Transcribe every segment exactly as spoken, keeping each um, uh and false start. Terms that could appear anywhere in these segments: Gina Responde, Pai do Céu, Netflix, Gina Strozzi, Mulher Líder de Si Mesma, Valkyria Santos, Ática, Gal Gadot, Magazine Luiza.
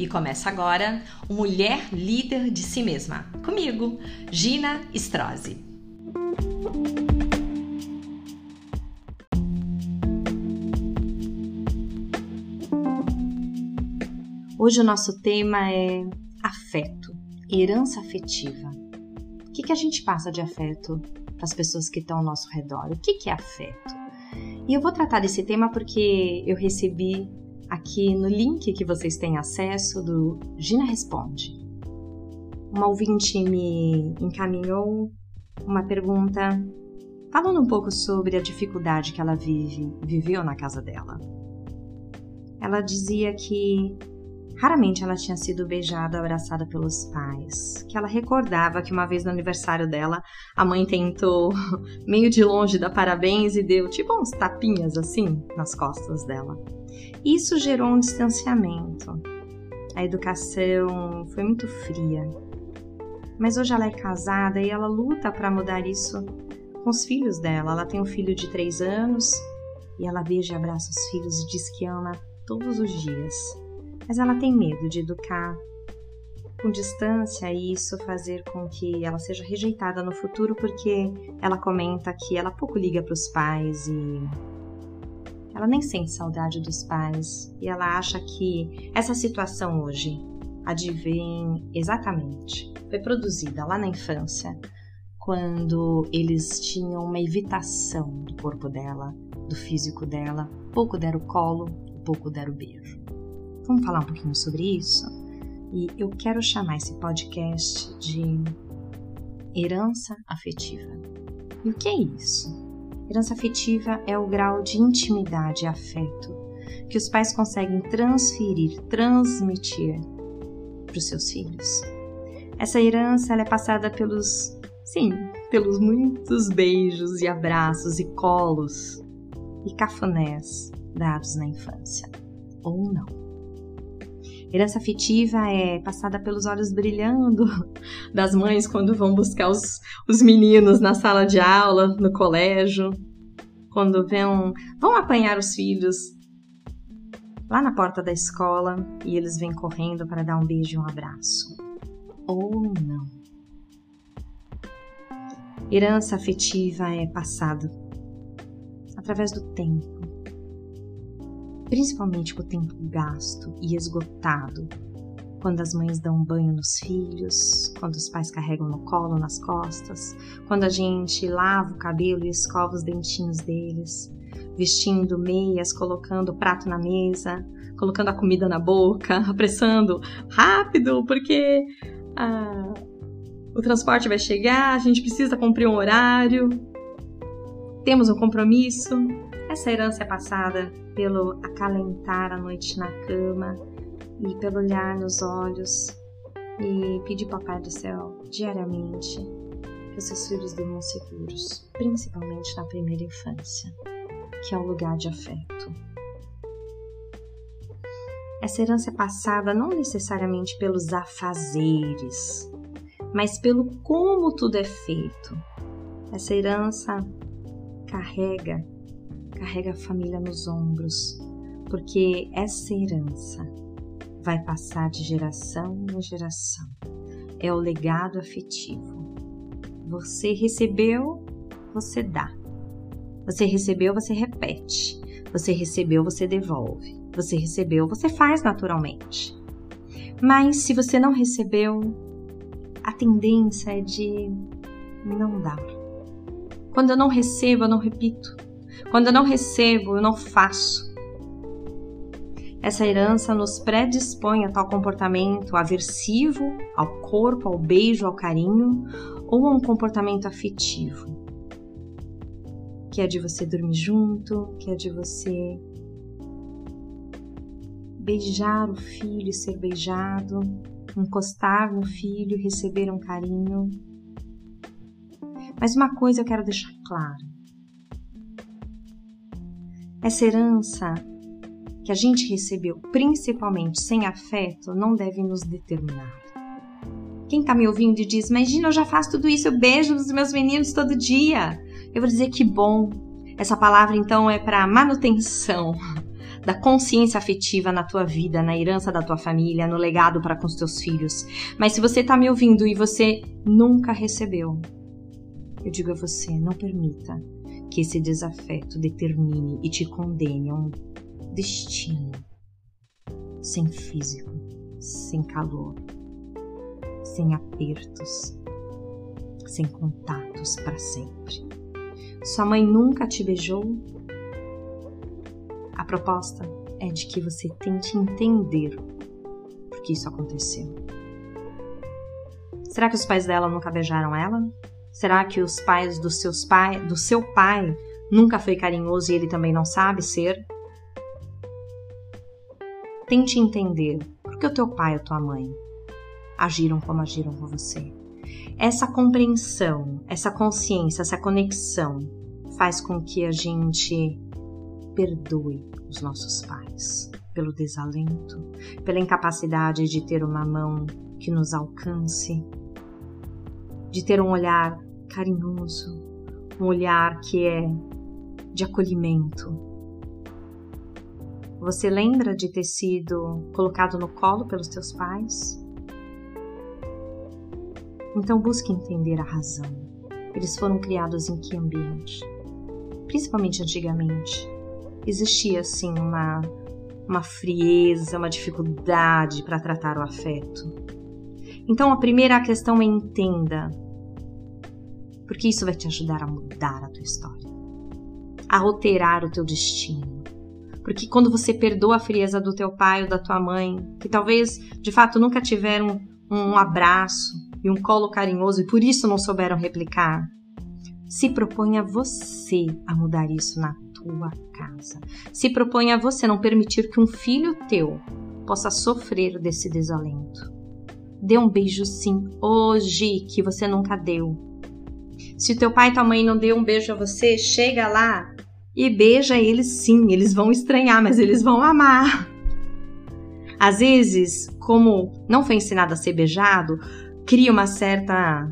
E começa agora o Mulher Líder de Si Mesma, comigo, Gina Strozzi. Hoje o nosso tema é afeto, herança afetiva. O que que a gente passa de afeto para as pessoas que estão ao nosso redor? O que que é afeto? E eu vou tratar desse tema porque eu recebi aqui no link que vocês têm acesso do Gina Responde. Uma ouvinte me encaminhou uma pergunta falando um pouco sobre a dificuldade que ela vive, viveu na casa dela. Ela dizia que raramente ela tinha sido beijada ou abraçada pelos pais, que ela recordava que uma vez no aniversário dela, a mãe tentou meio de longe dar parabéns e deu tipo uns tapinhas assim nas costas dela. Isso gerou um distanciamento. A educação foi muito fria. Mas hoje ela é casada e ela luta para mudar isso com os filhos dela. Ela tem um filho de três anos e ela beija e abraça os filhos e diz que ama todos os dias. Mas ela tem medo de educar com distância e isso fazer com que ela seja rejeitada no futuro, porque ela comenta que ela pouco liga para os pais e ela nem sente saudade dos pais, e ela acha que essa situação hoje advém exatamente, foi produzida lá na infância, quando eles tinham uma evitação do corpo dela, do físico dela, pouco deram o colo, pouco deram o beijo. Vamos falar um pouquinho sobre isso? E eu quero chamar esse podcast de herança afetiva. E o que é isso? Herança afetiva é o grau de intimidade e afeto que os pais conseguem transferir, transmitir para os seus filhos. Essa herança ela é passada pelos, sim, pelos muitos beijos e abraços e colos e cafunés dados na infância, ou não. Herança afetiva é passada pelos olhos brilhando das mães quando vão buscar os, os meninos na sala de aula, no colégio, quando vão, vão apanhar os filhos lá na porta da escola e eles vêm correndo para dar um beijo e um abraço. Ou não. Herança afetiva é passada através do tempo. Principalmente com o tempo gasto e esgotado, quando as mães dão banho nos filhos, quando os pais carregam no colo, nas costas, quando a gente lava o cabelo e escova os dentinhos deles, vestindo meias, colocando o prato na mesa, colocando a comida na boca, apressando rápido, porque ah, o transporte vai chegar, a gente precisa cumprir um horário, temos um compromisso. Essa herança é passada pelo acalentar a noite na cama e pelo olhar nos olhos e pedir para o Pai do Céu diariamente que os seus filhos durmam seguros, principalmente na primeira infância, que é o lugar de afeto. Essa herança é passada não necessariamente pelos afazeres, mas pelo como tudo é feito. Essa herança carrega Carrega a família nos ombros, porque essa herança vai passar de geração em geração. É o legado afetivo. Você recebeu, você dá. Você recebeu, você repete. Você recebeu, você devolve. Você recebeu, você faz naturalmente. Mas se você não recebeu, a tendência é de não dar. Quando eu não recebo, eu não repito. Quando eu não recebo, eu não faço. Essa herança nos predispõe a tal comportamento aversivo, ao corpo, ao beijo, ao carinho, ou a um comportamento afetivo, que é de você dormir junto, que é de você beijar o filho e ser beijado, encostar no filho e receber um carinho. Mas uma coisa eu quero deixar clara. Essa herança que a gente recebeu, principalmente sem afeto, não deve nos determinar. Quem tá me ouvindo e diz, mas Gina, eu já faço tudo isso, eu beijo os meus meninos todo dia. Eu vou dizer que bom. Essa palavra, então, é para manutenção da consciência afetiva na tua vida, na herança da tua família, no legado para com os teus filhos. Mas se você está me ouvindo e você nunca recebeu, eu digo a você, não permita que esse desafeto determine e te condene a um destino sem físico, sem calor, sem apertos, sem contatos para sempre. Sua mãe nunca te beijou? A proposta é de que você tente entender por que isso aconteceu. Será que os pais dela nunca beijaram ela? Será que os pais do, seus pai, do seu pai nunca foi carinhoso e ele também não sabe ser? Tente entender por que o teu pai ou tua mãe agiram como agiram com você. Essa compreensão, essa consciência, essa conexão faz com que a gente perdoe os nossos pais pelo desalento, pela incapacidade de ter uma mão que nos alcance, de ter um olhar carinhoso, um olhar que é de acolhimento. Você lembra de ter sido colocado no colo pelos teus pais? Então busque entender a razão. Eles foram criados em que ambiente? Principalmente antigamente, existia assim uma, uma frieza, uma dificuldade para tratar o afeto. Então a primeira questão é entenda, porque isso vai te ajudar a mudar a tua história, a roteirar o teu destino. Porque quando você perdoa a frieza do teu pai ou da tua mãe, que talvez de fato nunca tiveram um, um abraço, e um colo carinhoso, e por isso não souberam replicar. Se proponha você a mudar isso na tua casa. Se proponha você não permitir que um filho teu possa sofrer desse desalento. Dê um beijo sim, hoje, que você nunca deu. Se teu pai e tua mãe não deu um beijo a você, chega lá e beija eles sim. Eles vão estranhar, mas eles vão amar. Às vezes, como não foi ensinado a ser beijado, cria uma certa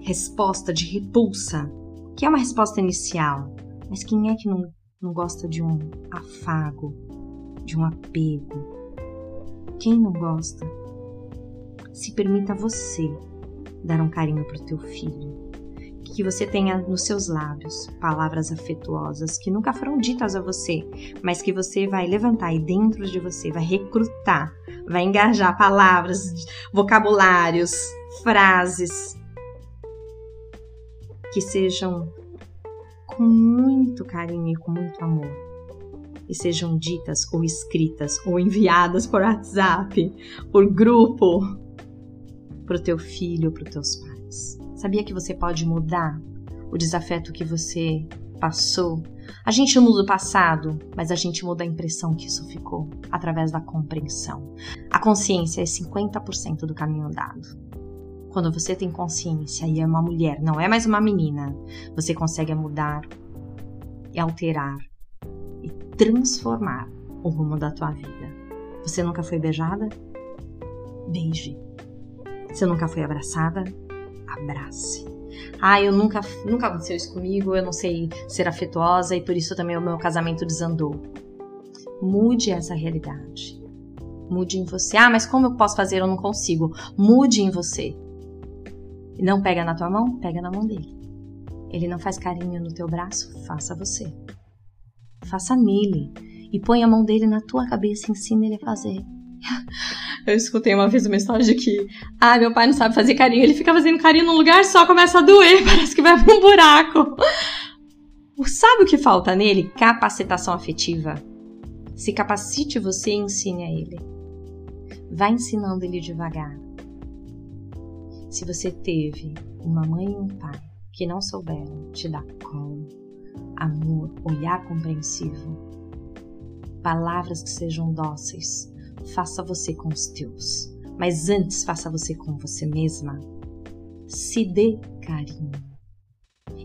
resposta de repulsa, que é uma resposta inicial. Mas quem é que não, não gosta de um afago, de um apego? Quem não gosta? Se permita você dar um carinho para o teu filho. Que você tenha nos seus lábios palavras afetuosas que nunca foram ditas a você, mas que você vai levantar e dentro de você vai recrutar, vai engajar palavras, vocabulários, frases que sejam com muito carinho e com muito amor e sejam ditas ou escritas ou enviadas por WhatsApp, por grupo, para o teu filho, para os teus pais. Sabia que você pode mudar o desafeto que você passou? A gente muda o passado, mas a gente muda a impressão que isso ficou através da compreensão. A consciência é cinquenta por cento do caminho andado. Quando você tem consciência e é uma mulher, não é mais uma menina, você consegue mudar e alterar e transformar o rumo da tua vida. Você nunca foi beijada? Beije. Você nunca foi abraçada? Abrace. Ah, eu nunca, nunca aconteceu isso comigo, eu não sei ser afetuosa e por isso também o meu casamento desandou. Mude essa realidade. Mude em você. Ah, mas como eu posso fazer? Eu não consigo. Mude em você. Não pega na tua mão? Pega na mão dele. Ele não faz carinho no teu braço? Faça você. Faça nele. E põe a mão dele na tua cabeça e ensina ele a fazer. Eu escutei uma vez uma história de que ah, meu pai não sabe fazer carinho, ele fica fazendo carinho num lugar só, começa a doer, parece que vai pra um buraco. Sabe o que falta nele? Capacitação afetiva. Se capacite você e ensine a ele. Vai ensinando ele devagar. Se você teve uma mãe e um pai que não souberam te dar colo, amor, olhar compreensivo, palavras que sejam dóceis, faça você com os teus, mas antes faça você com você mesma. Se dê carinho.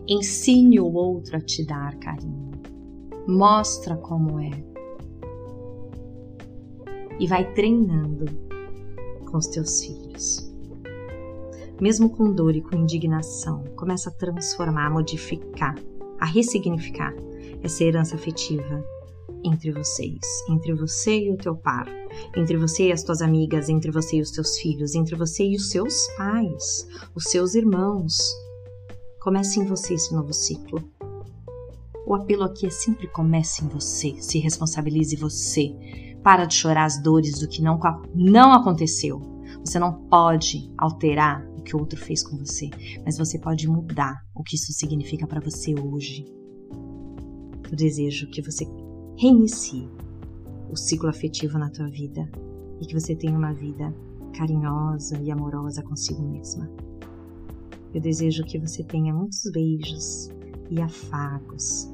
Ensine o outro a te dar carinho. Mostra como é. E vai treinando com os teus filhos. Mesmo com dor e com indignação, começa a transformar, a modificar, a ressignificar essa herança afetiva entre vocês, entre você e o teu par, entre você e as tuas amigas, entre você e os teus filhos, entre você e os seus pais, os seus irmãos. Comece em você esse novo ciclo. O apelo aqui é sempre comece em você, se responsabilize você. Para de chorar as dores do que não, não aconteceu. Você não pode alterar o que o outro fez com você, mas você pode mudar o que isso significa para você hoje. Eu desejo que você reinicie o ciclo afetivo na tua vida e que você tenha uma vida carinhosa e amorosa consigo mesma. Eu desejo que você tenha muitos beijos e afagos.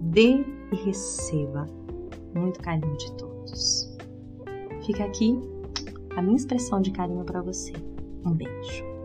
Dê e receba muito carinho de todos. Fica aqui a minha expressão de carinho para você. Um beijo.